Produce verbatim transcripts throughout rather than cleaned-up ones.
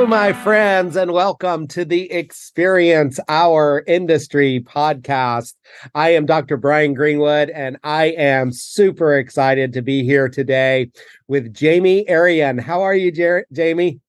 Hello, my friends, and welcome to the Experience Our Industry podcast. I am Doctor Brian Greenwood, and I am super excited to be here today with Jamie Erion. How are you, Jer- Jamie?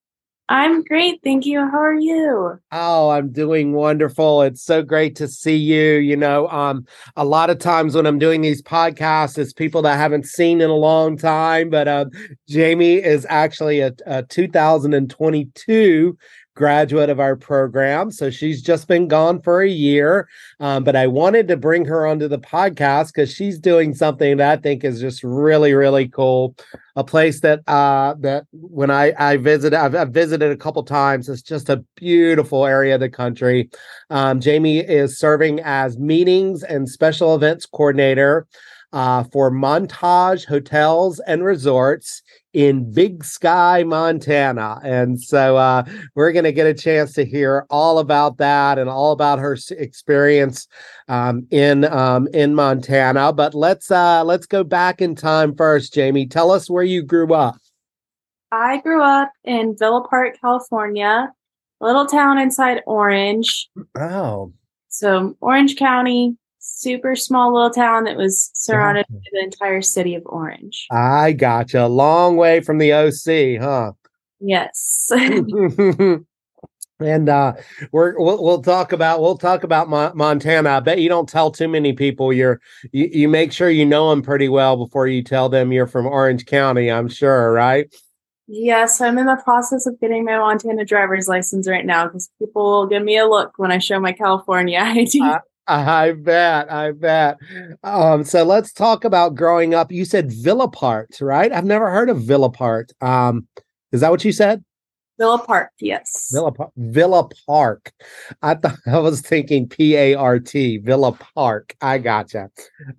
I'm great. Thank you. How are you? Oh, I'm doing wonderful. It's so great to see you. You know, um, a lot of times when I'm doing these podcasts, it's people that I haven't seen in a long time. But uh, Jamie is actually a, a two thousand twenty-two graduate of our program. So she's just been gone for a year. Um, but I wanted to bring her onto the podcast because she's doing something that I think is just really, really cool. A place that uh, that when I, I visit, I've, I've visited a couple times. It's just a beautiful area of the country. Um, Jamie is serving as meetings and special events coordinator uh, for Montage Hotels and Resorts in Big Sky, Montana. And so uh, we're going to get a chance to hear all about that and all about her experience um, in um, in Montana. But let's uh, let's go back in time first, Jamie. Tell us where you grew up. I grew up in Villa Park, California, a little town inside Orange. Oh. So Orange County. Super small little town that was surrounded gotcha. by the entire city of Orange. I gotcha. A long way from the O C, huh? Yes. And uh, we're, we'll we'll talk about we'll talk about Mo- Montana. I bet you don't tell too many people. You're you, you make sure you know them pretty well before you tell them you're from Orange County. I'm sure, right? Yes, I'm in the process of getting my Montana driver's license right now because people will give me a look when I show my California I D. Uh- I bet. I bet. Um, so let's talk about growing up. You said Villa Park, right? I've never heard of Villa Park. Um, is that what you said? Villa Park. Yes. Villa Park. Villa Park. I thought I was thinking P A R T, Villa Park. I gotcha.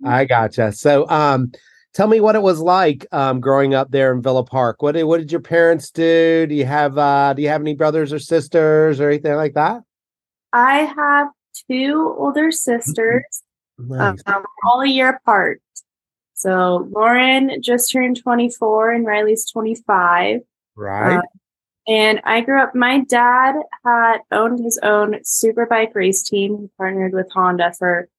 I gotcha. So um, tell me what it was like um, growing up there in Villa Park. What did, what did your parents do? Do you have uh, do you have any brothers or sisters or anything like that? I have two older sisters, nice. um, all a year apart. So Lauren just turned twenty-four and Riley's twenty-five. Right. Um, and I grew up, my dad had owned his own superbike race team. He partnered with Honda for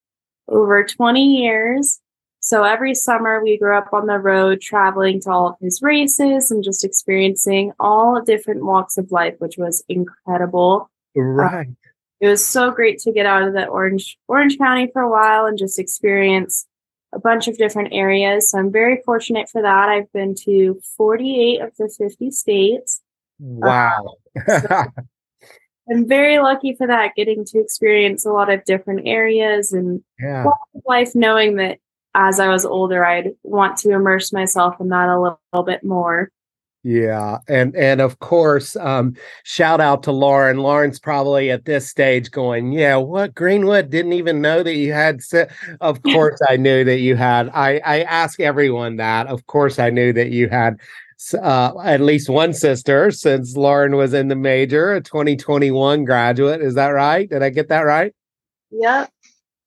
over twenty years. So every summer we grew up on the road traveling to all of his races and just experiencing all different walks of life, which was incredible. Right. Um, It was so great to get out of the Orange Orange County for a while and just experience a bunch of different areas. So I'm very fortunate for that. I've been to forty-eight of the fifty states. Wow. Um, so I'm very lucky for that, getting to experience a lot of different areas and yeah. life, knowing that as I was older, I'd want to immerse myself in that a little, little bit more. Yeah. And, and of course, um, shout out to Lauren. Lauren's probably at this stage going, yeah, what? Greenwood didn't even know that you had. Si-. Of course I knew that you had. I, I ask everyone that. Of course I knew that you had uh, at least one sister since Lauren was in the major, a twenty twenty-one graduate. Is that right? Did I get that right? Yep.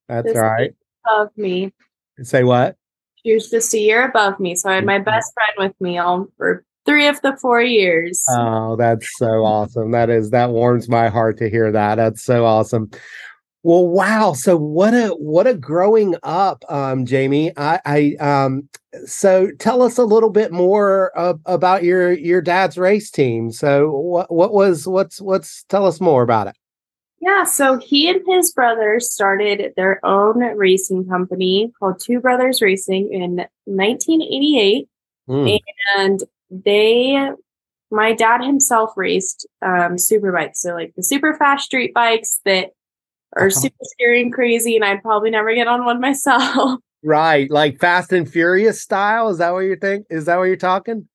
That's just right. Above me. Say what? She was just a year above me. So I had my best friend with me all for three of the four years. Oh, that's so awesome. That is, that warms my heart to hear that. That's so awesome. Well, wow. So what a, what a growing up, um, Jamie. I, I, um, so tell us a little bit more uh, about your, your dad's race team. So what, what was, what's, what's, tell us more about it. Yeah. So he and his brother started their own racing company called Two Brothers Racing in nineteen eighty-eight. Mm. And They, my dad himself raced um, super bikes. So like the super fast street bikes that are super steering crazy. And I'd probably never get on one myself. Right. Like Fast and Furious style. Is that what you think? Is that what you're talking?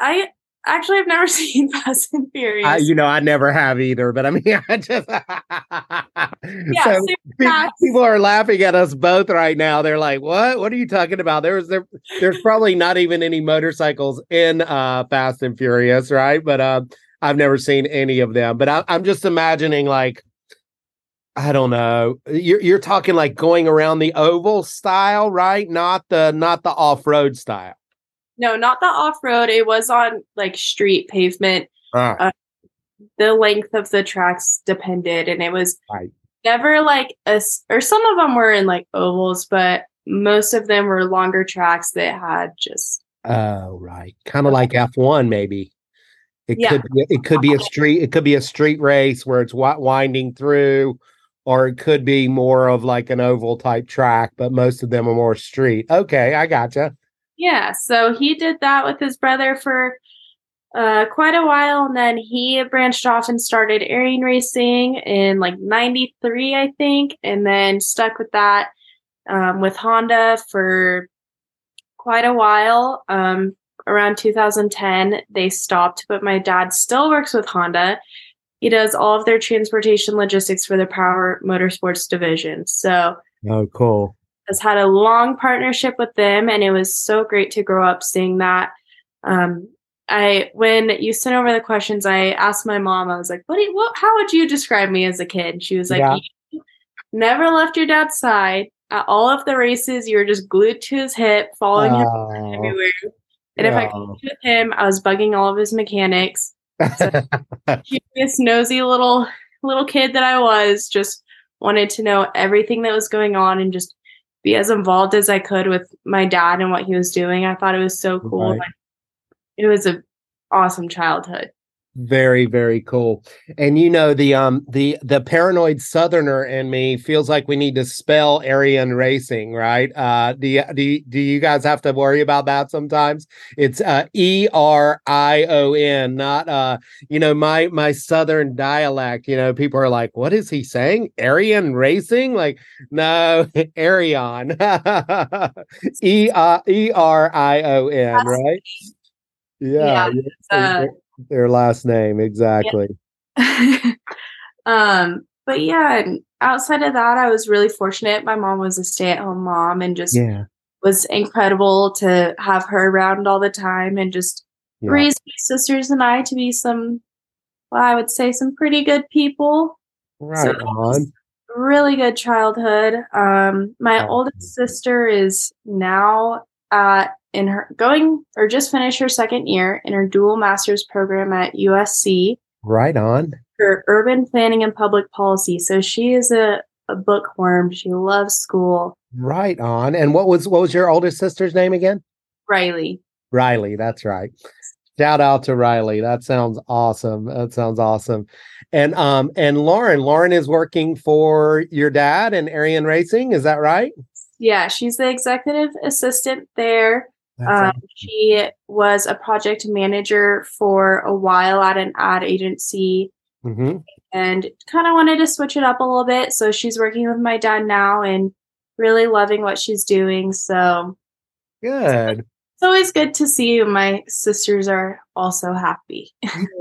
I actually have never seen Fast and Furious. Uh, you know, I never have either, but I mean, I just, yeah, so people, people are laughing at us both right now. They're like, what, what are you talking about? There was, there, there's probably not even any motorcycles in uh, Fast and Furious. Right. But uh, I've never seen any of them, but I, I'm just imagining like, I don't know. You're, you're talking like going around the oval style, right? Not the, not the off-road style. No, not the off-road. It was on like street pavement. Ah. Uh, the length of the tracks depended, and it was right. never like a, or some of them were in like ovals, but most of them were longer tracks that had just. Oh, right. Kind of like F one, maybe. It yeah. could be, it could be a street, it could be a street race where it's winding through, or it could be more of like an oval type track, but most of them are more street. Okay. I gotcha. Yeah. So he did that with his brother for uh, quite a while. And then he branched off and started Erion Racing in like ninety-three, I think. And then stuck with that um, with Honda for quite a while. Um, around two thousand ten, they stopped, but my dad still works with Honda. He does all of their transportation logistics for the Power Motorsports division. So, oh, cool. Has had a long partnership with them, and it was so great to grow up seeing that. Um, I when you sent over the questions, I asked my mom. I was like, "What? Do you, what? How would you describe me as a kid?" She was like, yeah. "You never left your dad's side at all of the races. You were just glued to his hip, following oh, him everywhere." And yeah. if I could be with him, I was bugging all of his mechanics. So, this nosy little little kid that I was just wanted to know everything that was going on and just be as involved as I could with my dad and what he was doing. I thought it was so cool. Right. Like, it was an awesome childhood. Very, very cool. And you know, the um the the paranoid Southerner in me feels like we need to spell Erion Racing, right? Uh, do you, do you, do you guys have to worry about that sometimes? It's uh, E R I O N, not uh you know my my Southern dialect. You know, people are like, "What is he saying? Erion Racing?" Like, no, Erion, E E R I O N, right? Yeah. yeah Their last name, exactly. Yeah. um, but yeah, outside of that, I was really fortunate. My mom was a stay-at-home mom, and just yeah. was incredible to have her around all the time, and just yeah. raised my sisters and I to be some, well, I would say some pretty good people. Right so it was on. Really good childhood. Um, my oh. oldest sister is now at. In her going or just finished her second year in her dual master's program at U S C. Right on. For urban planning and public policy. So she is a, a bookworm. She loves school. Right on. And what was what was your older sister's name again? Riley. Riley, that's right. Shout out to Riley. That sounds awesome. That sounds awesome. And um and Lauren. Lauren is working for your dad and Erion Racing, is that right? Yeah, she's the executive assistant there. Um, awesome. She was a project manager for a while at an ad agency mm-hmm. and kind of wanted to switch it up a little bit. So she's working with my dad now and really loving what she's doing. So good. It's, it's always good to see you. My sisters are also happy.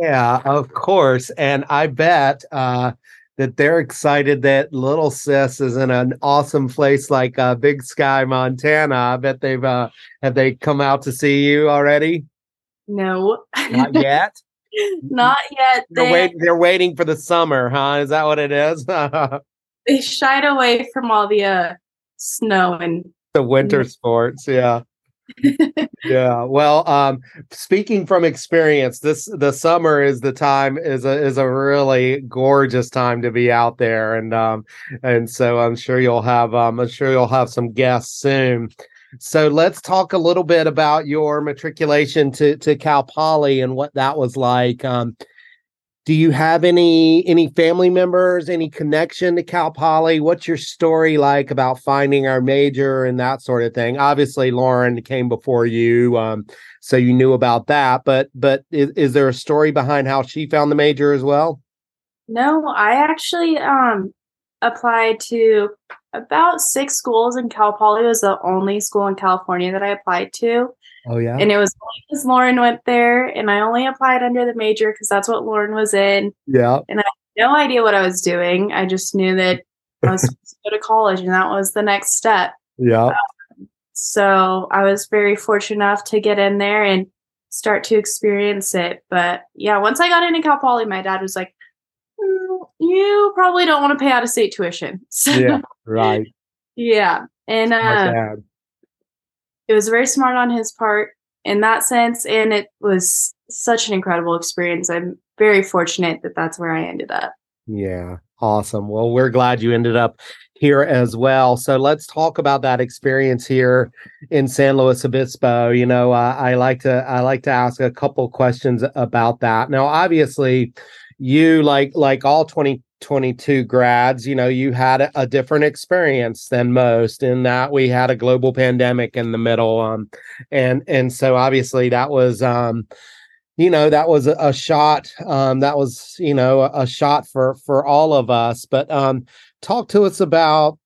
Yeah, of course. And I bet uh, that they're excited that little sis is in an awesome place like uh, Big Sky, Montana. I bet they've, uh, have they come out to see you already? No. Not yet? Not yet. They're, they, wait, they're waiting for the summer, huh? Is that what it is? They shied away from all the uh, snow and the winter sports, yeah. Yeah. Well, um, speaking from experience, this the summer is the time is a is a really gorgeous time to be out there, and um, and so I'm sure you'll have um, I'm sure you'll have some guests soon. So let's talk a little bit about your matriculation to to Cal Poly and what that was like. Um, do you have any any family members, any connection to Cal Poly? What's your story like about finding our major and that sort of thing? Obviously, Lauren came before you, um, so you knew about that. But but is, is there a story behind how she found the major as well? No, I actually um, applied to about six schools, and Cal Poly was the only school in California that I applied to. Oh, yeah. And it was only because Lauren went there, and I only applied under the major because that's what Lauren was in. Yeah. And I had no idea what I was doing. I just knew that I was supposed to go to college, and that was the next step. Yeah. Um, so I was very fortunate enough to get in there and start to experience it. But yeah, once I got into Cal Poly, my dad was like, mm, you probably don't want to pay out of state tuition. So, yeah. Right. Yeah. And, uh, it was very smart on his part in that sense. And it was such an incredible experience. I'm very fortunate that that's where I ended up. Yeah. Awesome. Well, we're glad you ended up here as well. So let's talk about that experience here in San Luis Obispo. You know, uh, I like to I like to ask a couple questions about that. Now, obviously, you like like all twenty twenty-two grads, you know, you had a, a different experience than most in that we had a global pandemic in the middle, um, and and so obviously that was. Um, You know, that was a shot. Um, that was, you know, a shot for for all of us. But um, talk to us about,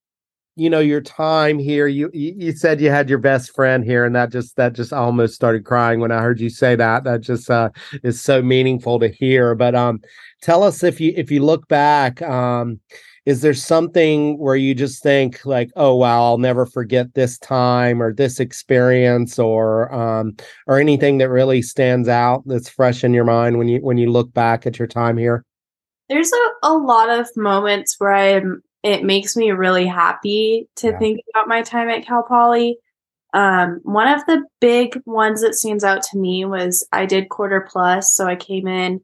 you know, your time here. You you said you had your best friend here, and that just that just I almost started crying when I heard you say that. That just uh, is so meaningful to hear. But um, tell us if you if you look back, um, is there something where you just think like, oh, wow, I'll never forget this time or this experience, or um, or anything that really stands out that's fresh in your mind when you when you look back at your time here? There's a, a lot of moments where I'm, it makes me really happy to yeah. think about my time at Cal Poly. Um, one of the big ones that stands out to me was I did quarter plus. So I came in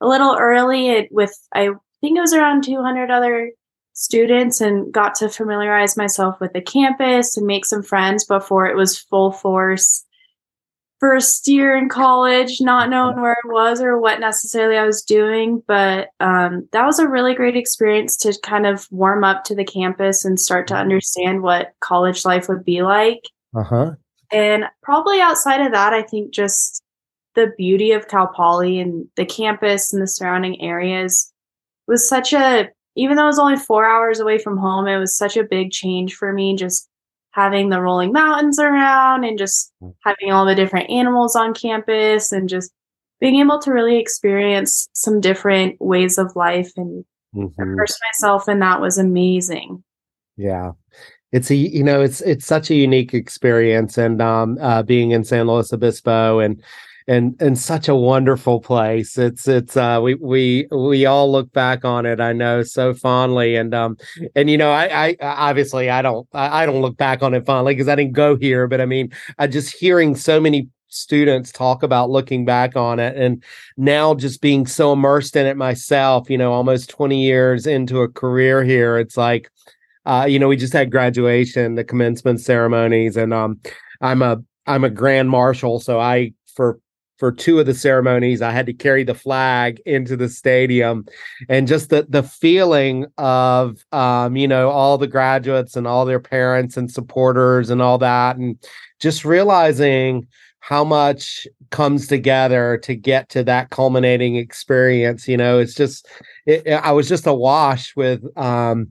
a little early with, I think it was around two hundred other students, and got to familiarize myself with the campus and make some friends before it was full force. First year in college, not knowing where I was or what necessarily I was doing, but um, that was a really great experience to kind of warm up to the campus and start to understand what college life would be like. Uh-huh. And probably outside of that, I think just the beauty of Cal Poly and the campus and the surrounding areas was such a, even though it was only four hours away from home, it was such a big change for me, just having the rolling mountains around and just having all the different animals on campus and just being able to really experience some different ways of life and mm-hmm. immerse myself. And that was amazing. Yeah. It's a, you know, it's, it's such a unique experience, and um, uh, being in San Luis Obispo and, And and such a wonderful place. It's it's uh, we we we all look back on it, I know, so fondly. And um and you know I, I obviously I don't I don't look back on it fondly because I didn't go here. But I mean, I just hearing so many students talk about looking back on it, and now just being so immersed in it myself. You know, almost twenty years into a career here, it's like, uh, you know, we just had graduation, the commencement ceremonies, and um I'm a I'm a grand marshal, so I for For two of the ceremonies, I had to carry the flag into the stadium, and just the the feeling of, um, you know, all the graduates and all their parents and supporters and all that, and just realizing how much comes together to get to that culminating experience. You know, it's just, it, I was just awash with, um,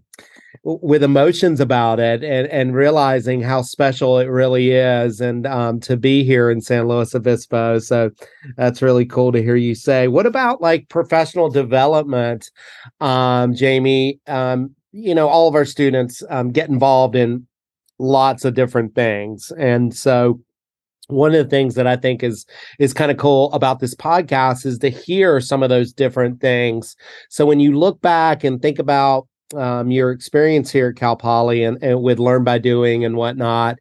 with emotions about it, and, and realizing how special it really is, and um, to be here in San Luis Obispo. So that's really cool to hear you say. What about like professional development, um, Jamie? Um, you know, all of our students um, get involved in lots of different things. And so one of the things that I think is is kind of cool about this podcast is to hear some of those different things. So when you look back and think about Um, your experience here at Cal Poly and, and with Learn by Doing and whatnot.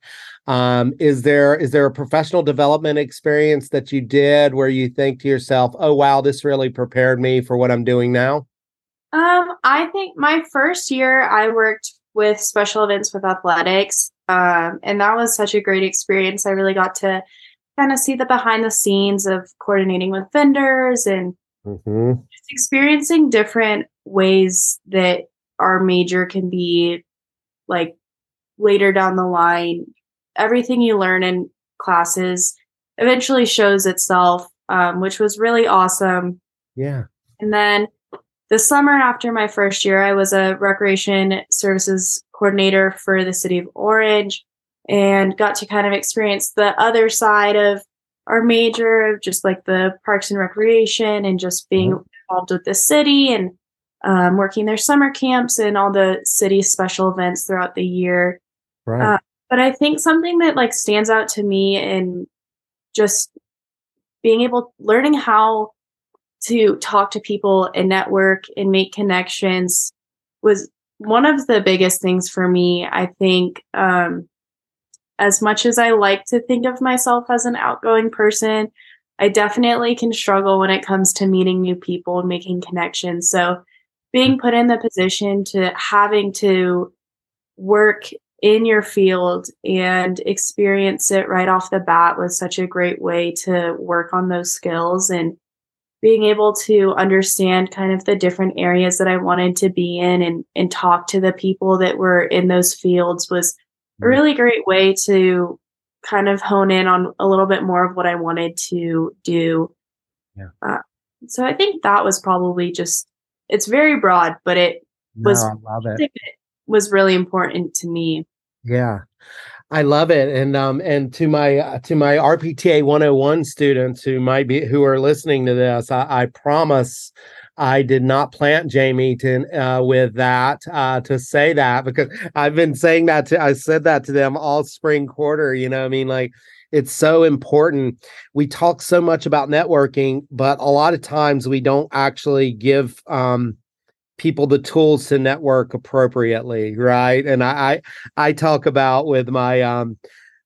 Um, is there is there a professional development experience that you did where you think to yourself, oh, wow, this really prepared me for what I'm doing now? Um, I think my first year I worked with special events with athletics, um, and that was such a great experience. I really got to kind of see the behind the scenes of coordinating with vendors and mm-hmm. just experiencing different ways that our major can be like later down the line. Everything you learn in classes eventually shows itself, um, which was really awesome. Yeah. And then the summer after my first year, I was a recreation services coordinator for the city of Orange, and got to kind of experience the other side of our major, just like the parks and recreation, and just being mm-hmm. involved with the city, and Um, working their summer camps and all the city special events throughout the year. Right. Uh, but I think something that like stands out to me, and just being able, learning how to talk to people and network and make connections, was one of the biggest things for me. I think um, as much as I like to think of myself as an outgoing person, I definitely can struggle when it comes to meeting new people and making connections. So being put in the position to having to work in your field and experience it right off the bat was such a great way to work on those skills, and being able to understand kind of the different areas that I wanted to be in and, and talk to the people that were in those fields was a really great way to kind of hone in on a little bit more of what I wanted to do. Yeah. Uh, so I think that was probably just, it's very broad, but it no, was, I love it. It was really important to me. Yeah. I love it. And um and to my uh, to my R P T A one oh one students who might be who are listening to this, I, I promise I did not plant Jamie to uh, with that uh, to say that, because I've been saying that to I said that to them all spring quarter. You know what I mean? Like, it's so important. We talk so much about networking, but a lot of times we don't actually give um people the tools to network appropriately, right? And I, I, I talk about with my, um,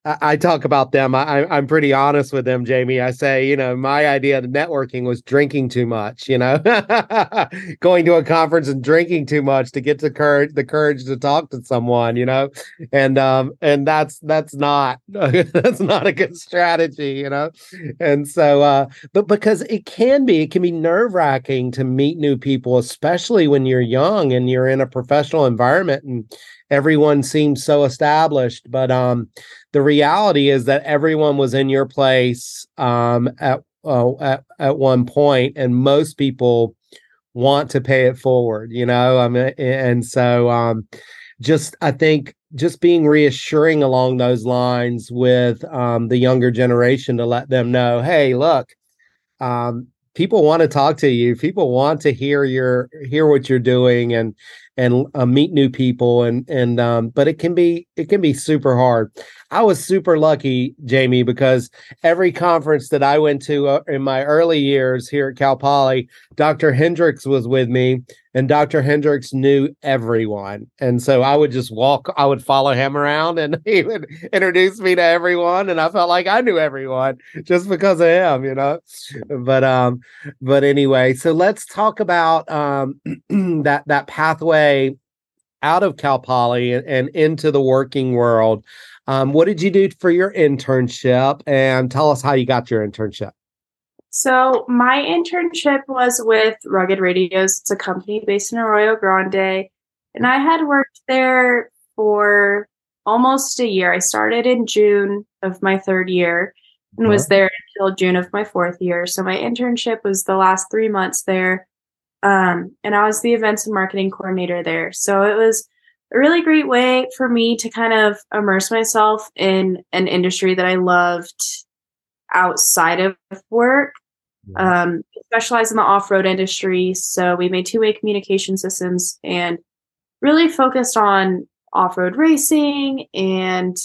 I, I talk about them. I, I'm pretty honest with them, Jamie. I say, you know, my idea of networking was drinking too much. You know, going to a conference and drinking too much to get the courage, the courage to talk to someone. You know, and um, and that's that's not that's not a good strategy. You know, and so, uh, but because it can be, it can be nerve wracking to meet new people, especially when you're young and you're in a professional environment and everyone seems so established. But um, the reality is that everyone was in your place um, at, uh, at at one point, and most people want to pay it forward, you know. I mean, and so um, just I think just being reassuring along those lines with um, the younger generation to let them know, hey, look, um, people want to talk to you. People want to hear your hear what you're doing, and and uh, meet new people. And, and, um, but it can be, it can be super hard. I was super lucky, Jamie, because every conference that I went to uh, in my early years here at Cal Poly, Doctor Hendricks was with me, and Doctor Hendricks knew everyone. And so I would just walk, I would follow him around, and he would introduce me to everyone. And I felt like I knew everyone just because of him, you know, but, um, but anyway, so let's talk about, um, that, that pathway out of Cal Poly and into the working world. Um, what did you do for your internship? And tell us how you got your internship. So my internship was with Rugged Radios. It's a company based in Arroyo Grande. And I had worked there for almost a year. I started in June of my third year and uh-huh. was there until June of my fourth year. So my internship was the last three months there. Um, and I was the events and marketing coordinator there. So it was a really great way for me to kind of immerse myself in an industry that I loved outside of work. Yeah. Um, specialized in the off-road industry. So we made two-way communication systems and really focused on off-road racing and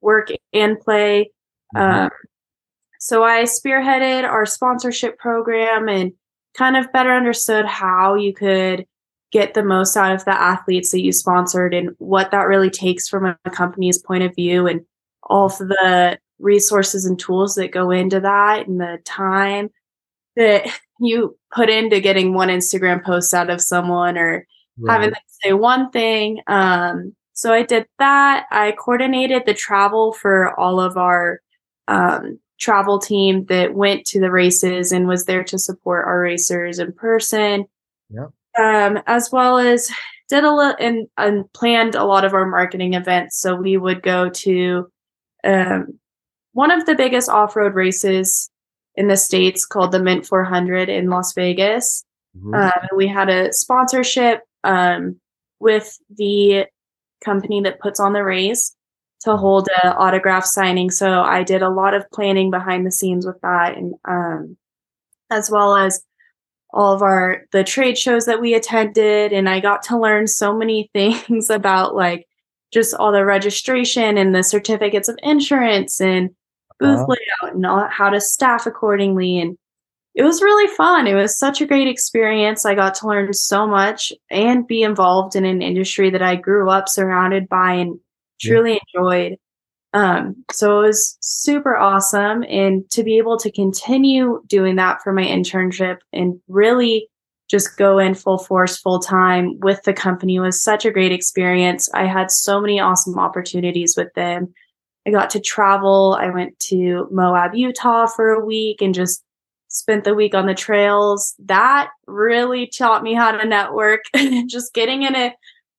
work and play. Mm-hmm. Um, so I spearheaded our sponsorship program and kind of better understood how you could get the most out of the athletes that you sponsored and what that really takes from a company's point of view and all of the resources and tools that go into that and the time that you put into getting one Instagram post out of someone or right. having them say one thing. Um, so I did that. I coordinated the travel for all of our um travel team that went to the races and was there to support our racers in person. Yeah. Um, as well as did a lot and, and planned a lot of our marketing events. So we would go to um, one of the biggest off-road races in the States called the Mint four hundred in Las Vegas. Mm-hmm. Um, we had a sponsorship um, with the company that puts on the race to hold an autograph signing. So I did a lot of planning behind the scenes with that. And um, as well as all of our, the trade shows that we attended. And I got to learn so many things about like just all the registration and the certificates of insurance and booth wow. layout and all, how to staff accordingly. And it was really fun. It was such a great experience. I got to learn so much and be involved in an industry that I grew up surrounded by and truly enjoyed. Um, so it was super awesome. And to be able to continue doing that for my internship and really just go in full force, full time with the company was such a great experience. I had so many awesome opportunities with them. I got to travel. I went to Moab, Utah for a week and just spent the week on the trails. That really taught me how to network. Just getting in a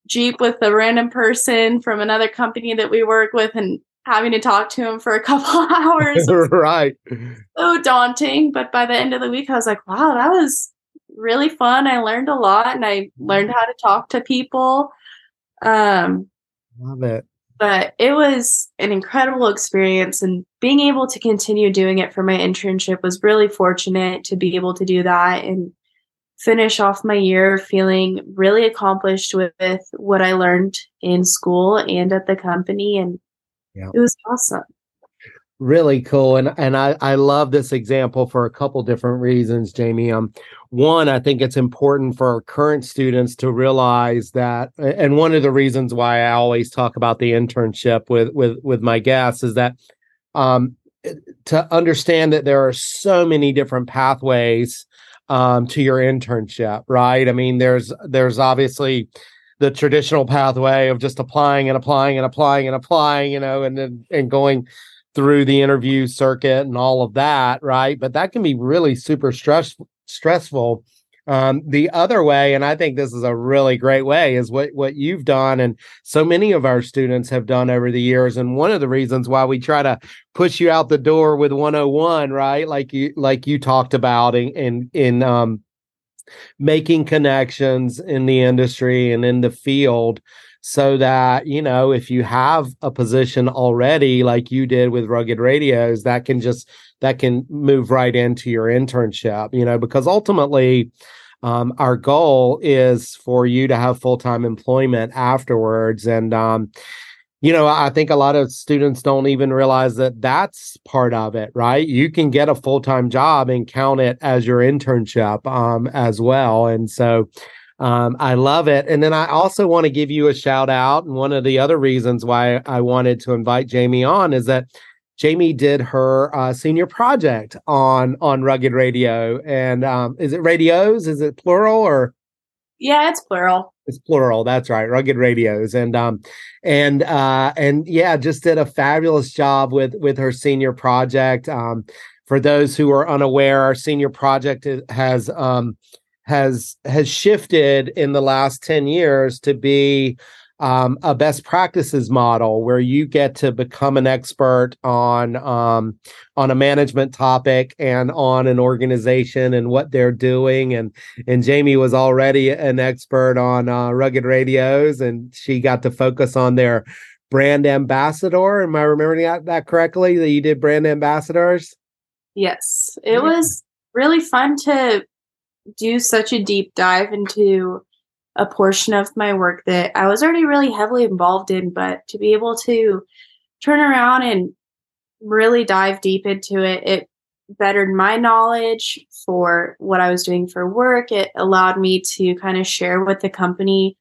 Jeep with a random person from another company that we work with and having to talk to him for a couple hours. Right. So daunting. But by the end of the week, I was like, wow, that was really fun. I learned a lot and I learned how to talk to people. Um, Love it. But it was an incredible experience, and being able to continue doing it for my internship was really fortunate to be able to do that and finish off my year feeling really accomplished with, with what I learned in school and at the company. And yeah. It was awesome. Really cool. And and I, I love this example for a couple different reasons, Jamie. Um, one, I think it's important for our current students to realize that, and one of the reasons why I always talk about the internship with with, with my guests is that um, to understand that there are so many different pathways um, to your internship, right? I mean, there's there's obviously the traditional pathway of just applying and applying and applying and applying, you know, and then and going through the interview circuit and all of that, right? But that can be really super stress- stressful. Um, the other way, and I think this is a really great way, is what, what you've done and so many of our students have done over the years. And one of the reasons why we try to push you out the door with one oh one, right? Like you like you talked about in in, in um, making connections in the industry and in the field, so that, you know, if you have a position already, like you did with Rugged Radios, that can just, that can move right into your internship, you know, because ultimately um, our goal is for you to have full-time employment afterwards. And, um, you know, I think a lot of students don't even realize that that's part of it, right? You can get a full-time job and count it as your internship um, as well. And so, Um, I love it. And then I also want to give you a shout out. And one of the other reasons why I wanted to invite Jamie on is that Jamie did her uh, senior project on on Rugged Radio. And um, is it radios? Is it plural or? Yeah, it's plural. It's plural. That's right. Rugged Radios. And um, and uh, and yeah, just did a fabulous job with with her senior project. Um, for those who are unaware, our senior project has um. has has shifted in the last ten years to be um, a best practices model where you get to become an expert on um, on a management topic and on an organization and what they're doing. And and Jamie was already an expert on uh, Rugged Radios, and she got to focus on their brand ambassador. Am I remembering that, that correctly, that you did brand ambassadors? Yes, it yeah. was really fun to do such a deep dive into a portion of my work that I was already really heavily involved in, but to be able to turn around and really dive deep into it, it bettered my knowledge for what I was doing for work. It allowed me to kind of share with the company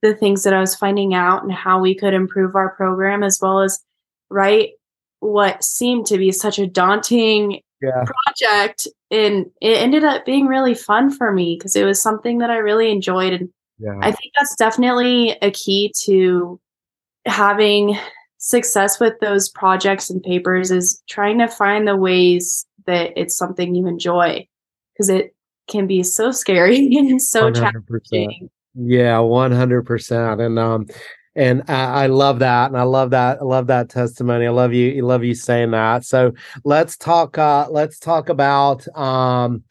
the things that I was finding out and how we could improve our program, as well as write what seemed to be such a daunting Yeah. project, and it ended up being really fun for me because it was something that I really enjoyed. And yeah. I think that's definitely a key to having success with those projects and papers, is trying to find the ways that it's something you enjoy, because it can be so scary and so one hundred percent challenging. Yeah, one hundred percent. And um And I, I love that. And I love that. I love that testimony. I love you. I love you saying that. So let's talk, uh, let's talk about, um,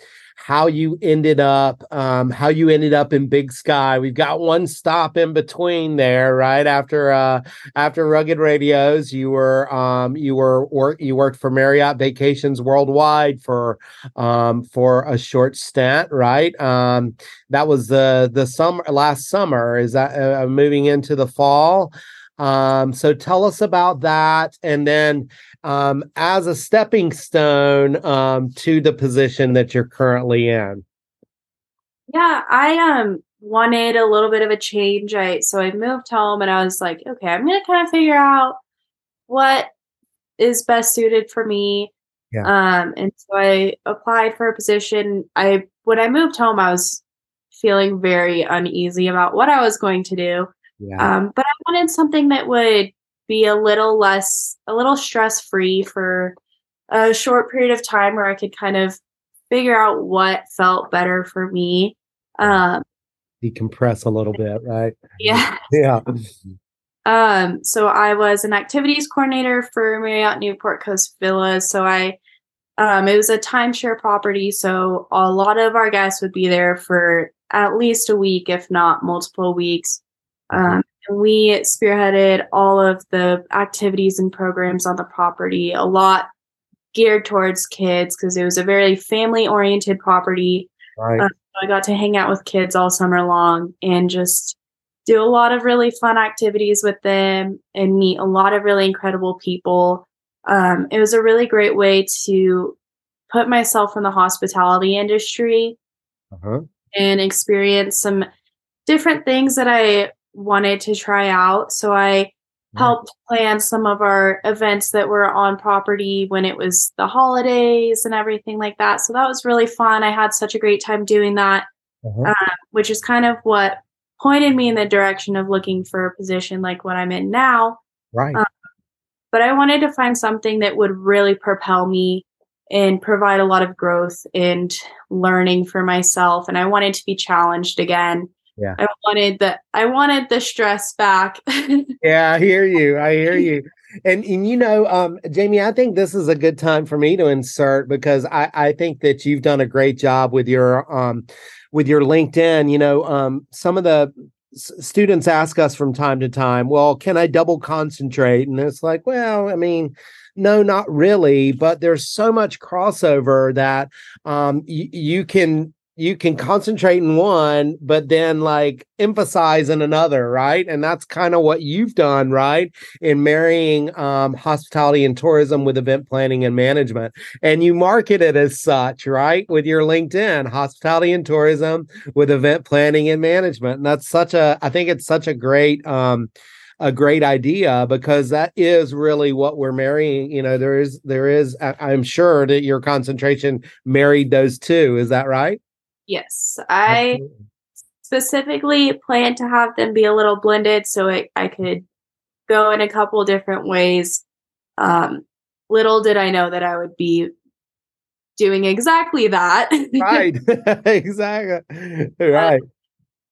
how you ended up, um, how you ended up in Big Sky. We've got one stop in between there, right? After, uh, after Rugged Radios, you were, um, you were, work, you worked for Marriott Vacations Worldwide for, um, for a short stint, right? Um, that was the, the summer, last summer. Is that uh, moving into the fall? Um, so tell us about that. And then, um, as a stepping stone, um, to the position that you're currently in. Yeah, I, um, wanted a little bit of a change. I, so I moved home and I was like, okay, I'm going to kind of figure out what is best suited for me. Yeah. Um, and so I applied for a position. I, when I moved home, I was feeling very uneasy about what I was going to do. Yeah. Um, but I wanted something that would be a little less, a little stress-free for a short period of time where I could kind of figure out what felt better for me. Um, Decompress a little bit, right? Yeah. Yeah. Um, so I was an activities coordinator for Marriott Newport Coast Villas. So I, um, it was a timeshare property. So a lot of our guests would be there for at least a week, if not multiple weeks. Um, and we spearheaded all of the activities and programs on the property, a lot geared towards kids because it was a very family oriented property. Right. Um, so I got to hang out with kids all summer long and just do a lot of really fun activities with them and meet a lot of really incredible people. Um, it was a really great way to put myself in the hospitality industry uh-huh. and experience some different things that I wanted to try out. So I helped plan some of our events that were on property when it was the holidays and everything like that. So that was really fun. I had such a great time doing that, uh-huh. um, which is kind of what pointed me in the direction of looking for a position like what I'm in now. Right. Um, but I wanted to find something that would really propel me and provide a lot of growth and learning for myself. And I wanted to be challenged again. Yeah. I wanted the I wanted the stress back. Yeah, I hear you. I hear you. And and you know, um, Jamie, I think this is a good time for me to insert because I, I think that you've done a great job with your um with your LinkedIn. You know, um, some of the s- students ask us from time to time, well, can I double concentrate? And it's like, well, I mean, no, not really. But there's so much crossover that um y- you can. You can concentrate in one, but then like emphasize in another, right? And that's kind of what you've done, right? In marrying um, hospitality and tourism with event planning and management. And you market it as such, right? With your LinkedIn, hospitality and tourism with event planning and management. And that's such a, I think it's such a great, um, a great idea because that is really what we're marrying. You know, there is, there is, I, I'm sure that your concentration married those two. Is that right? Yes, I Absolutely. specifically plan to have them be a little blended so it, I could go in a couple different ways. Um, little did I know that I would be doing exactly that. Right, exactly. Right.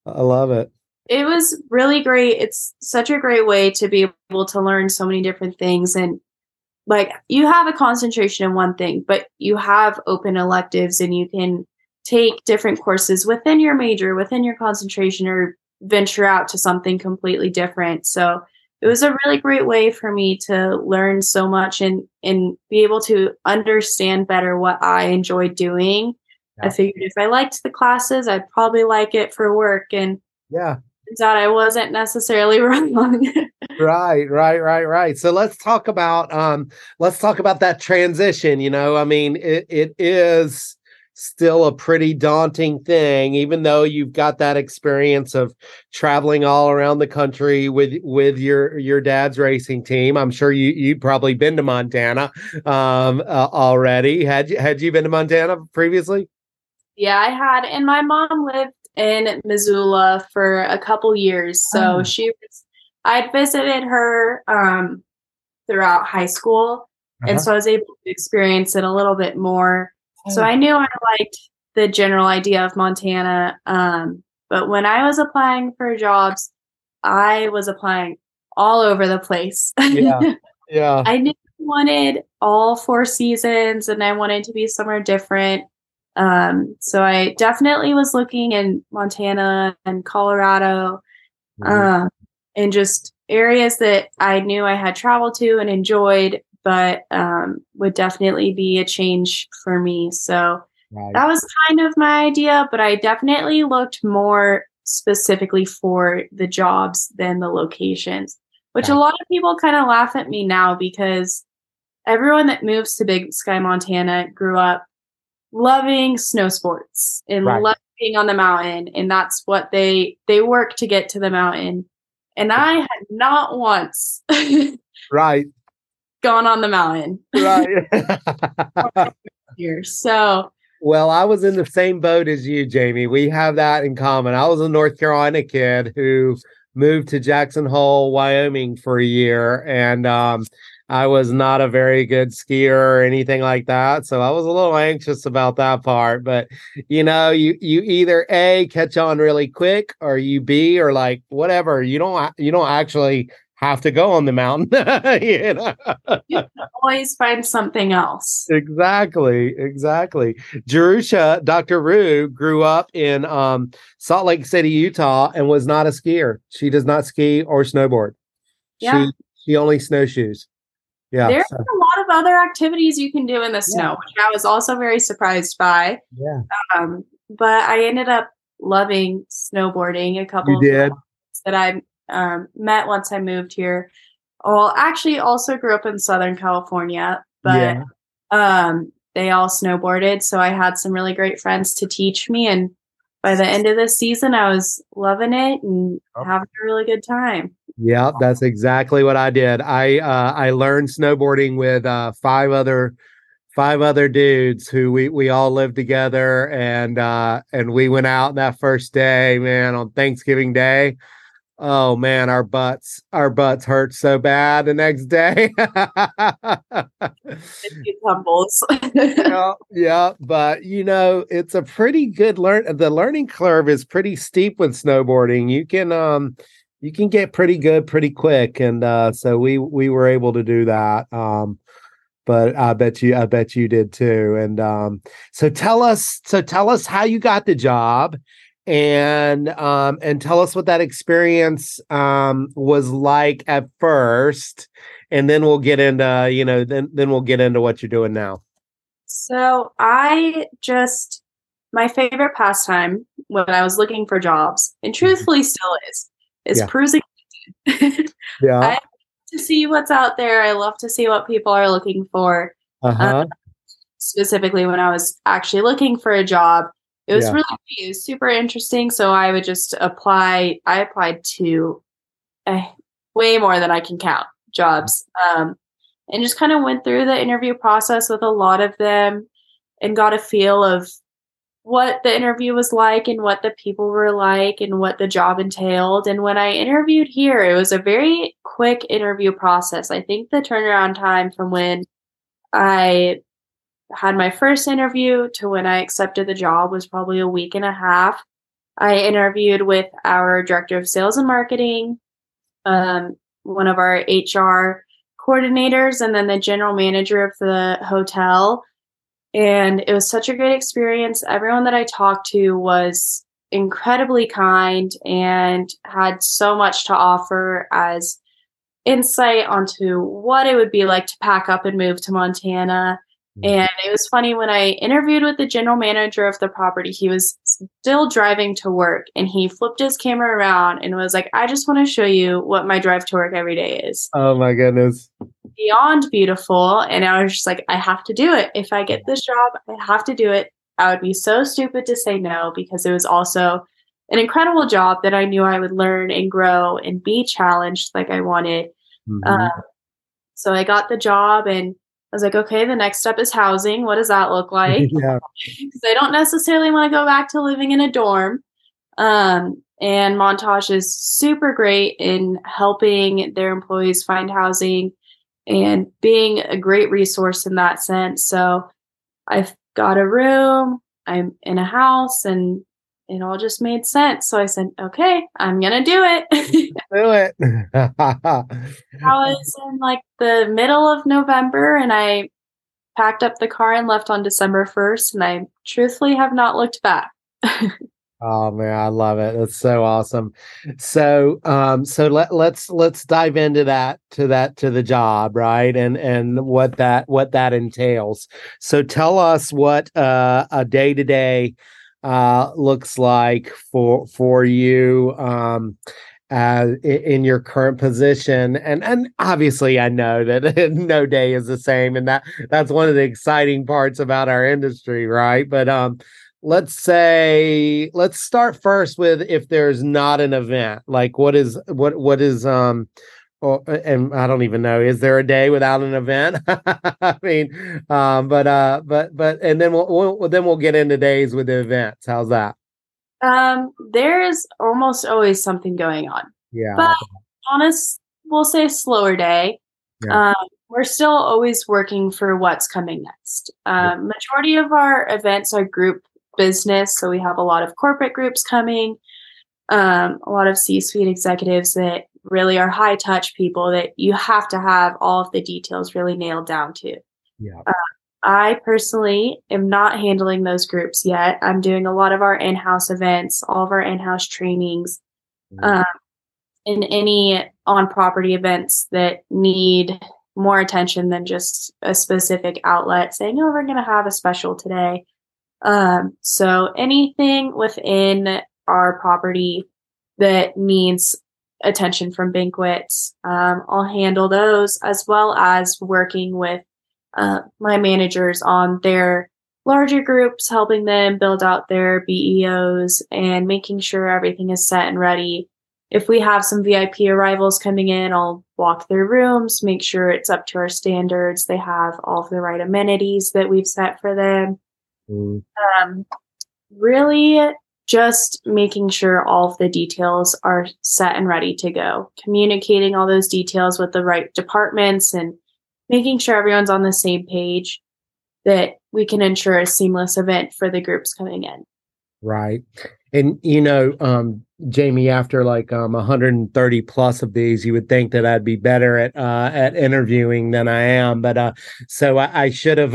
Um, I love it. It was really great. It's such a great way to be able to learn so many different things. And like you have a concentration in one thing, but you have open electives and you can take different courses within your major, within your concentration, or venture out to something completely different. So it was a really great way for me to learn so much and, and be able to understand better what I enjoy doing. Yeah. I figured if I liked the classes, I'd probably like it for work. And yeah, turns out I wasn't necessarily wrong. Right, right, right, right. So let's talk about, um, let's talk about that transition. You know, I mean, it, it is still a pretty daunting thing, even though you've got that experience of traveling all around the country with with your your dad's racing team. I'm sure you you've probably been to Montana um, uh, already. Had you had you been to Montana previously? Yeah, I had, and my mom lived in Missoula for a couple years, so oh. she was. I visited her um, throughout high school, uh-huh. and so I was able to experience it a little bit more. So I knew I liked the general idea of Montana. Um, but when I was applying for jobs, I was applying all over the place. Yeah. Yeah. I knew I wanted all four seasons and I wanted to be somewhere different. Um, so I definitely was looking in Montana and Colorado, mm-hmm. um, and just areas that I knew I had traveled to and enjoyed, but um, would definitely be a change for me. So right. that was kind of my idea, but I definitely looked more specifically for the jobs than the locations, which right. a lot of people kind of laugh at me now because everyone that moves to Big Sky, Montana grew up loving snow sports and right. loving being on the mountain. And that's what they, they work to get to the mountain. And I had not once. Right. gone on the mountain. Right. So. Well, I was in the same boat as you, Jamie. We have that in common. I was a North Carolina kid who moved to Jackson Hole, Wyoming for a year. And um, I was not a very good skier or anything like that. So I was a little anxious about that part. But, you know, you, you either A, catch on really quick, or you B, or like whatever. You don't you don't actually have to go on the mountain. You know? You can always find something else. Exactly. Exactly. Jerusha, Doctor Rue, grew up in um, Salt Lake City, Utah, and was not a skier. She does not ski or snowboard. Yeah. She, she only snowshoes. Yeah. There's so. a lot of other activities you can do in the snow, yeah. which I was also very surprised by. Yeah. Um, but I ended up loving snowboarding. A couple you did. of that I Um, met once I moved here. Well, actually also grew up in Southern California, but yeah. um, they all snowboarded. So I had some really great friends to teach me. And by the end of this season, I was loving it and oh. having a really good time. Yeah, that's exactly what I did. I uh, I learned snowboarding with uh, five other Five other dudes who we, we all lived together. And, uh, and we went out that first day, man, on Thanksgiving Day. Oh man, our butts, our butts hurt so bad the next day. It tumbles. yeah, yeah, but you know, it's a pretty good learn. The learning curve is pretty steep with snowboarding. You can, um, you can get pretty good pretty quick, and uh, so we we were able to do that. Um, but I bet you, I bet you did too. And um, so tell us, so tell us how you got the job. And um, and tell us what that experience um, was like at first, and then we'll get into you know then then we'll get into what you're doing now. So I just my favorite pastime when I was looking for jobs, and truthfully still is, is yeah. perusing. yeah, I love to see what's out there. I love to see what people are looking for. Uh-huh. Um, specifically, when I was actually looking for a job. It was yeah. really it was super interesting. So I would just apply. I applied to uh, way more than I can count jobs um, and just kind of went through the interview process with a lot of them and got a feel of what the interview was like and what the people were like and what the job entailed. And when I interviewed here, it was a very quick interview process. I think the turnaround time from when I had my first interview to when I accepted the job was probably a week and a half. I interviewed with our director of sales and marketing, um, one of our H R coordinators, and then the general manager of the hotel. And it was such a great experience. Everyone that I talked to was incredibly kind and had so much to offer as insight onto what it would be like to pack up and move to Montana. And it was funny when I interviewed with the general manager of the property, he was still driving to work and he flipped his camera around and was like, I just want to show you what my drive to work every day is. Oh my goodness. Beyond beautiful. And I was just like, I have to do it. If I get this job, I have to do it. I would be so stupid to say no, because it was also an incredible job that I knew I would learn and grow and be challenged like I wanted. Mm-hmm. Um, so I got the job and I was like, okay, the next step is housing. What does that look like? Because yeah. I don't necessarily want to go back to living in a dorm. Um, and Montage is super great in helping their employees find housing and being a great resource in that sense. So I've got a room, I'm in a house, and it all just made sense. So I said, okay, I'm going to do it. do it. I was in like the middle of November and I packed up the car and left on December first. And I truthfully have not looked back. Oh man, I love it. That's so awesome. So, um, so let, let's, let's dive into that, to that, to the job, right. And, and what that, what that entails. So tell us what, uh, a day-to-day uh looks like for for you um as in your current position, and and obviously I know that no day is the same, and that that's one of the exciting parts about our industry, right? But um let's say let's start first with, if there's not an event, like what is what what is um Well, and I don't even know, is there a day without an event? I mean, um, but, uh, but, but, and then we'll, we'll, then we'll get into days with the events. How's that? Um, there's almost always something going on. Yeah. But honest, we'll say slower day. Yeah. Um, we're still always working for what's coming next. Um, yeah. Majority of our events are group business. So we have a lot of corporate groups coming, um, a lot of C-suite executives that really are high touch people that you have to have all of the details really nailed down to. Yeah. Uh, I personally am not handling those groups yet. I'm doing a lot of our in-house events, all of our in-house trainings, mm-hmm. um, and any on-property events that need more attention than just a specific outlet saying, oh, we're going to have a special today. Um, so anything within our property that needs attention from banquets, um, I'll handle those, as well as working with uh, my managers on their larger groups, helping them build out their B E Os and making sure everything is set and ready. If we have some V I P arrivals coming in, I'll walk their rooms, make sure it's up to our standards. They have all of the right amenities that we've set for them. Mm. Um, really just making sure all of the details are set and ready to go, communicating all those details with the right departments and making sure everyone's on the same page that we can ensure a seamless event for the groups coming in. Right. And, you know, um, Jamie, after like um, one hundred thirty plus of these, you would think that I'd be better at uh, at interviewing than I am. But uh, so I, I should have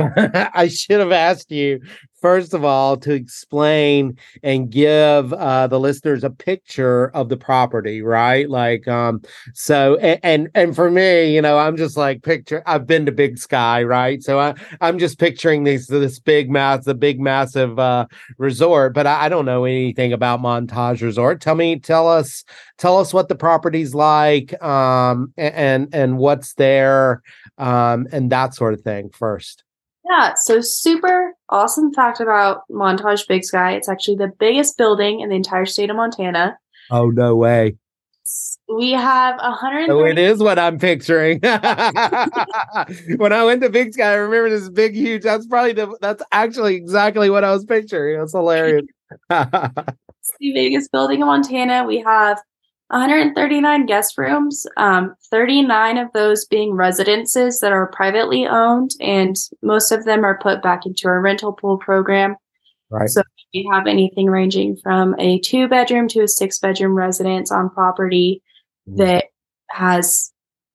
I should have asked you, first of all, to explain and give uh, the listeners a picture of the property. Right. Like um, so. And, and and for me, you know, I'm just like picture. I've been to Big Sky. Right. So I, I'm just picturing these this big mass, the big massive uh, resort. But I, I don't know anything about Montage Resort. Tell me, tell us, tell us what the property's like, um, and, and what's there, um, and that sort of thing first. Yeah. So super awesome fact about Montage Big Sky. It's actually the biggest building in the entire state of Montana. Oh, no way. We have one hundred. So it is what I'm picturing. When I went to Big Sky, I remember this big, huge, that's probably the, that's actually exactly what I was picturing. That's hilarious. The biggest building in Montana. We have one hundred thirty-nine guest rooms, um, thirty-nine of those being residences that are privately owned, and most of them are put back into our rental pool program. Right. So we have anything ranging from a two-bedroom to a six-bedroom residence on property mm. that has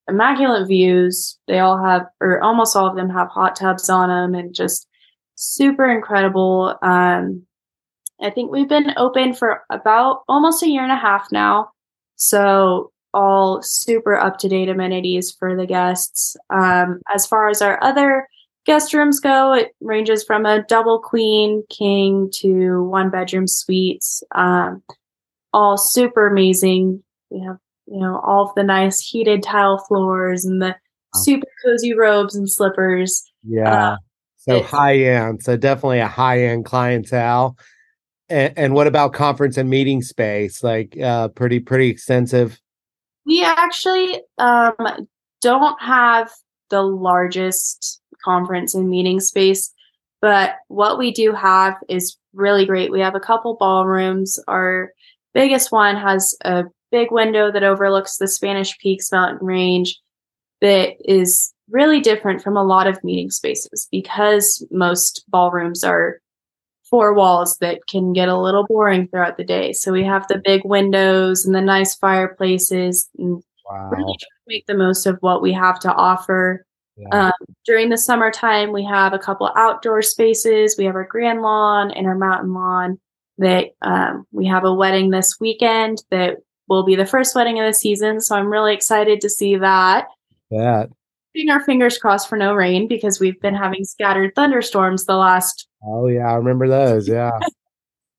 immaculate views. They all have, or almost all of them have hot tubs on them, and just super incredible. Um, I think we've been open for about almost a year and a half now. So all super up-to-date amenities for the guests. Um, as far as our other guest rooms go, it ranges from a double queen, king to one-bedroom suites. Um, all super amazing. We have, you know, all of the nice heated tile floors and the super cozy robes and slippers. Yeah, uh, so high-end. So definitely a high-end clientele. And, and what about conference and meeting space? Like uh, pretty, pretty extensive. We actually um, don't have the largest conference and meeting space, but what we do have is really great. We have a couple ballrooms. Our biggest one has a big window that overlooks the Spanish Peaks mountain range that is really different from a lot of meeting spaces, because most ballrooms are four walls that can get a little boring throughout the day. So we have the big windows and the nice fireplaces, and wow. really make the most of what we have to offer. Yeah. Um, during the summertime, we have a couple outdoor spaces. We have our grand lawn and our mountain lawn that um, we have a wedding this weekend that will be the first wedding of the season. So I'm really excited to see that. Yeah. Keeping our fingers crossed for no rain, because we've been having scattered thunderstorms the last. Oh yeah, I remember those. Yeah.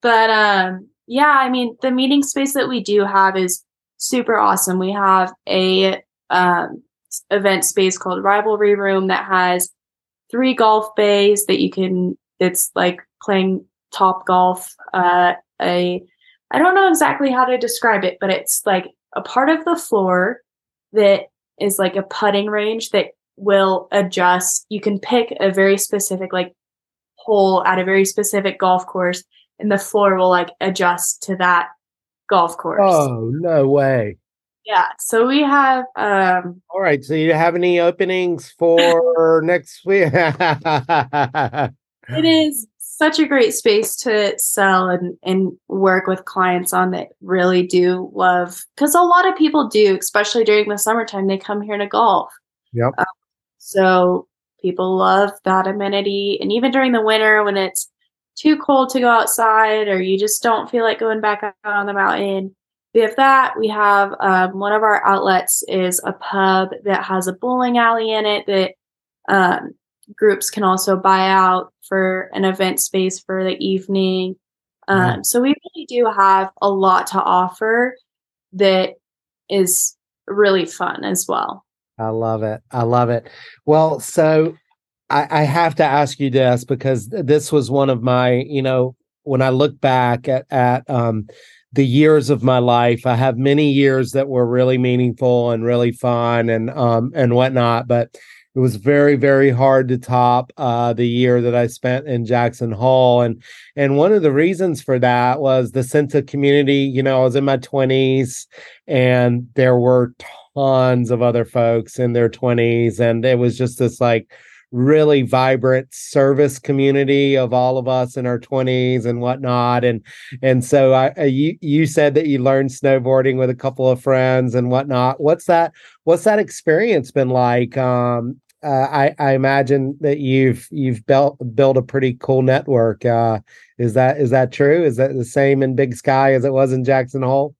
But um, yeah, I mean, the meeting space that we do have is super awesome. We have a um, event space called Rivalry Room that has three golf bays that you can. It's like playing top golf. Uh, a I don't know exactly how to describe it, but it's like a part of the floor that is like a putting range that will adjust. You can pick a very specific like hole at a very specific golf course, and the floor will like adjust to that golf course. Oh, no way. Yeah. So we have, um, all right. So you have any openings for next week? It is such a great space to sell and, and work with clients on that really do love, because a lot of people do, especially during the summertime, they come here to golf. Yep. Um, so people love that amenity. And even during the winter when it's too cold to go outside or you just don't feel like going back out on the mountain, we have that. We have um, one of our outlets is a pub that has a bowling alley in it that um, groups can also buy out for an event space for the evening. Um, mm. So we really do have a lot to offer that is really fun as well. I love it. I love it. Well, so I, I have to ask you this, because this was one of my, you know, when I look back at, at um, the years of my life, I have many years that were really meaningful and really fun and, um, and whatnot, but it was very, very hard to top, uh, the year that I spent in Jackson Hole. And, and one of the reasons for that was the sense of community. You know, I was in my twenties and there were tons of other folks in their twenties. And it was just this like really vibrant service community of all of us in our twenties and whatnot. And, and so I, you, you said that you learned snowboarding with a couple of friends and whatnot. What's that, what's that experience been like? Um, uh, I, I imagine that you've, you've built, built a pretty cool network. Uh, is that, is that true? Is that the same in Big Sky as it was in Jackson Hole?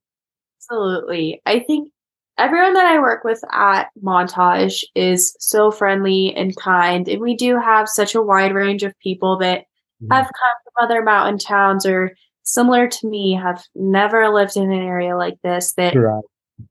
Absolutely. I think everyone that I work with at Montage is so friendly and kind. And we do have such a wide range of people that mm-hmm. have come from other mountain towns or similar to me, have never lived in an area like this. That right.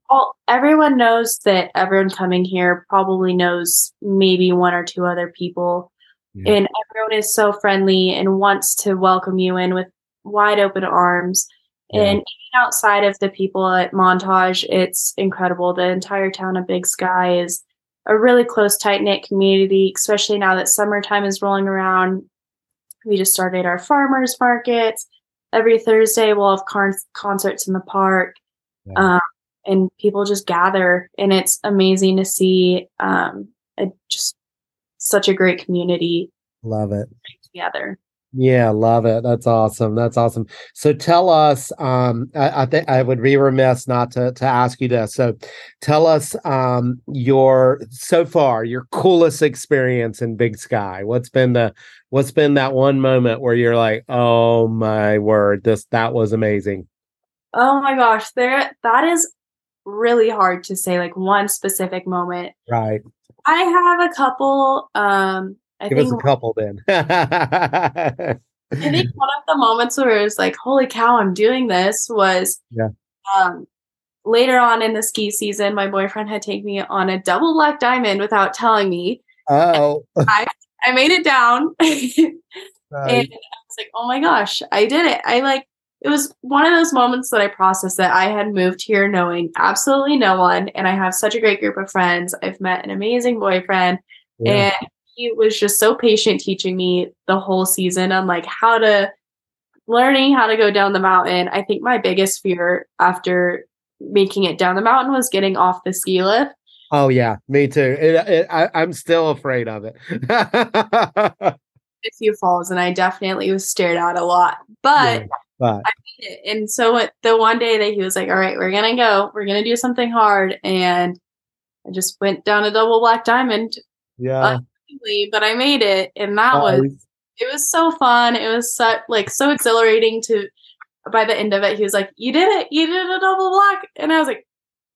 all, everyone knows that everyone coming here probably knows maybe one or two other people. Yeah. And everyone is so friendly and wants to welcome you in with wide open arms. Yeah. And even outside of the people at Montage, it's incredible. The entire town of Big Sky is a really close, tight-knit community, especially now that summertime is rolling around. We just started our farmers markets. Every Thursday, we'll have con- concerts in the park. Yeah. Um, and people just gather. And it's amazing to see um, a, just such a great community. Love it. Together. Yeah, love it. That's awesome. That's awesome. So tell us, um, I, I think I would be remiss not to, to ask you this. So tell us um, your, so far, your coolest experience in Big Sky. What's been the, what's been that one moment where you're like, oh my word, this, that was amazing. Oh my gosh. There, that is really hard to say, like one specific moment. Right. I have a couple, um, I Give think, us a couple then. I think one of the moments where it was like, holy cow, I'm doing this was yeah. um, later on in the ski season, my boyfriend had taken me on a double black diamond without telling me. Oh. I, I made it down. Nice. And I was like, oh my gosh, I did it. I like, it was one of those moments that I processed that I had moved here knowing absolutely no one. And I have such a great group of friends. I've met an amazing boyfriend. Yeah. And he was just so patient teaching me the whole season on like how to learning how to go down the mountain. I think my biggest fear after making it down the mountain was getting off the ski lift. Oh yeah, me too. It, it, I, I'm still afraid of it. A few falls, and I definitely was stared at a lot, but, yeah, but. I made it. And so it, the one day that he was like, all right, we're going to go, we're going to do something hard. And I just went down a double black diamond. Yeah. Uh, but I made it, and that nice. was it was so fun. It was so like so exhilarating to by the end of it, he was like, you did it, you did a double block. And I was like,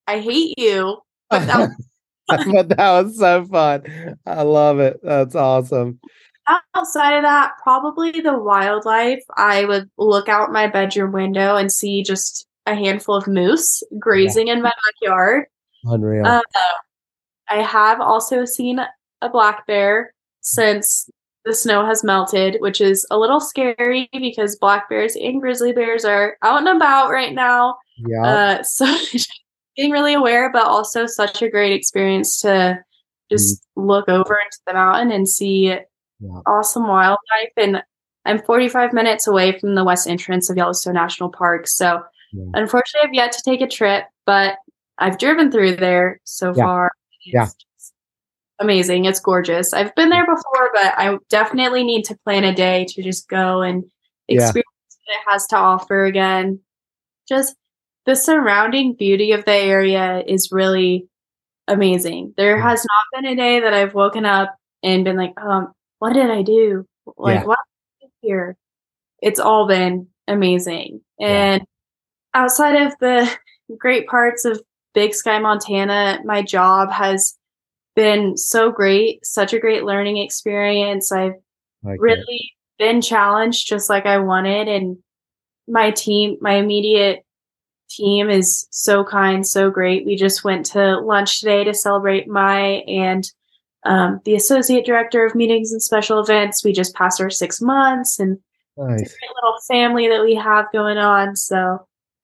I hate you. But that was, but that was so fun. I love it. That's awesome. Outside of that, probably the wildlife. I would look out my bedroom window and see just a handful of moose grazing yeah. in my backyard. Unreal. Uh, I have also seen a black bear since the snow has melted, which is a little scary because black bears and grizzly bears are out and about right now. Yeah. Uh, so getting really aware, but also such a great experience to just mm-hmm. look over into the mountain and see yeah. awesome wildlife. And I'm forty-five minutes away from the west entrance of Yellowstone National Park. So yeah. unfortunately, I've yet to take a trip, but I've driven through there so yeah. far. It's yeah. amazing. It's gorgeous. I've been there before, but I definitely need to plan a day to just go and experience yeah. what it has to offer again. Just the surrounding beauty of the area is really amazing. There has not been a day that I've woken up and been like, um, what did I do? Like, yeah. what did I do here? It's all been amazing. And yeah. outside of the great parts of Big Sky, Montana, my job has been so great, such a great learning experience. I've like really it. been challenged just like I wanted. And my team, my immediate team is so kind, so great. We just went to lunch today to celebrate my and um, the associate director of meetings and special events. We just passed our six months and nice. It's a great little family that we have going on. So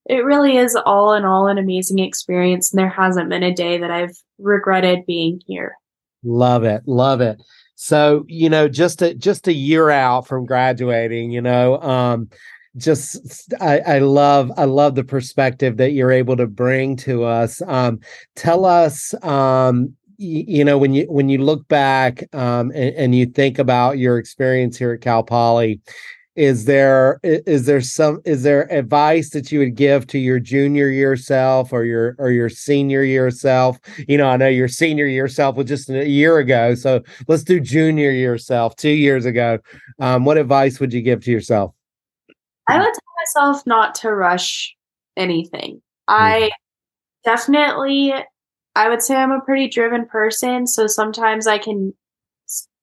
it really is all in all an amazing experience. And there hasn't been a day that I've regretted being here. Love it. Love it. So, you know, just a, just a year out from graduating, you know, um, just I, I love I love the perspective that you're able to bring to us. Um, tell us, um, y- you know, when you when you look back um, and, and you think about your experience here at Cal Poly, is there is there some is there advice that you would give to your junior year self or your or your senior year self? You know, I know your senior year self was just a year ago, so let's do junior year self two years ago. Um, what advice would you give to yourself? I would tell myself not to rush anything. I definitely, I would say I'm a pretty driven person. So sometimes I can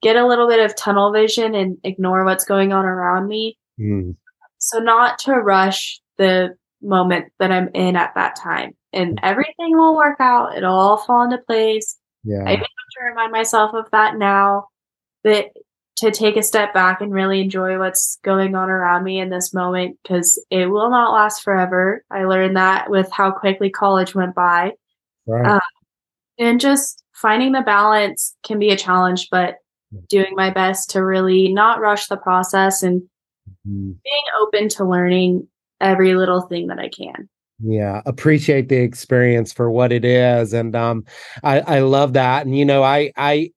get a little bit of tunnel vision and ignore what's going on around me. Mm. So not to rush the moment that I'm in at that time. And everything will work out. It'll all fall into place. Yeah. I have to remind myself of that now, that to take a step back and really enjoy what's going on around me in this moment, because it will not last forever. I learned that with how quickly college went by. Right. Um, and just finding the balance can be a challenge, but doing my best to really not rush the process and mm-hmm. being open to learning every little thing that I can. Yeah. Appreciate the experience for what it is. And um, I, I love that. And, you know, I, I,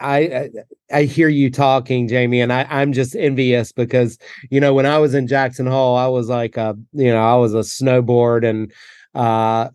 I I hear you talking, Jamie, and I, I'm just envious because, you know, when I was in Jackson Hole, I was like, a, you know, I was a snowboard and uh,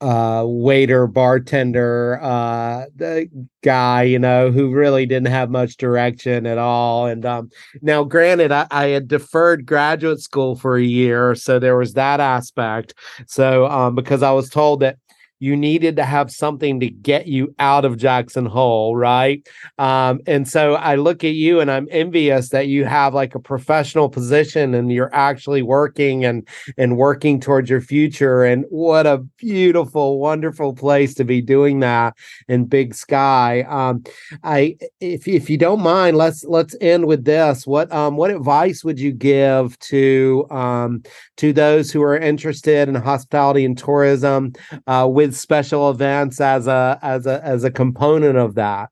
uh, waiter, bartender, uh, the guy, you know, who really didn't have much direction at all. And um, now, granted, I, I had deferred graduate school for a year. So there was that aspect. So um, because I was told that you needed to have something to get you out of Jackson Hole, right? Um, and so I look at you and I'm envious that you have like a professional position and you're actually working and and working towards your future. And what a beautiful, wonderful place to be doing that in Big Sky. Um, I, if if you don't mind, let's let's end with this. What um what advice would you give to um to those who are interested in hospitality and tourism? Uh, with special events as a as a as a component of that?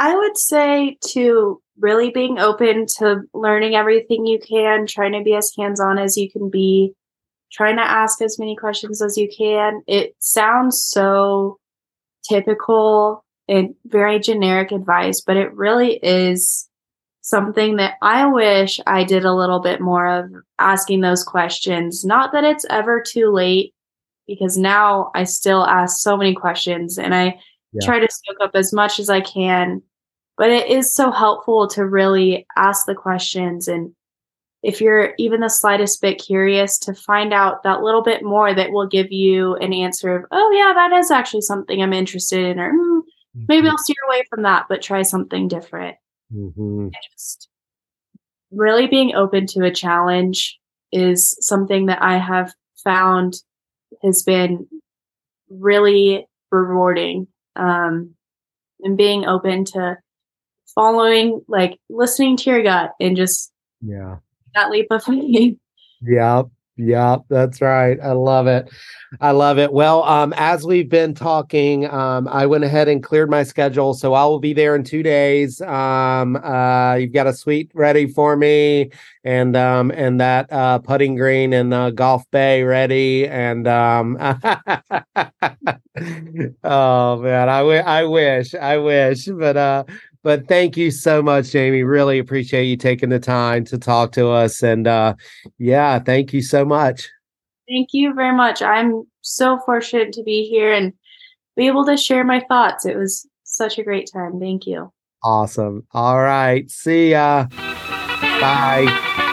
I would say to really being open to learning everything you can, trying to be as hands-on as you can be, trying to ask as many questions as you can. It sounds so typical and very generic advice, but it really is something that I wish I did a little bit more of, asking those questions. Not that it's ever too late, because now I still ask so many questions and I yeah. try to soak up as much as I can, but it is so helpful to really ask the questions. And if you're even the slightest bit curious, to find out that little bit more that will give you an answer of, oh yeah, that is actually something I'm interested in, or mm, maybe I'll steer away from that, but try something different. Mm-hmm. And just really being open to a challenge is something that I have found has been really rewarding, um, and being open to following, like listening to your gut and just yeah that leap of faith. Yeah. Yeah, that's right. I love it. I love it. Well, um, as we've been talking, um, I went ahead and cleared my schedule, so I will be there in two days. Um, uh, you've got a suite ready for me, and um, and that uh, putting green and uh, golf bay ready. And um, oh man, I, w- I wish, I wish, but uh, but thank you so much, Jamie. Really appreciate you taking the time to talk to us, and uh, yeah, thank you so much. Thank you very much. I'm so fortunate to be here and be able to share my thoughts. It was such a great time. Thank you. Awesome. All right. See ya. Bye.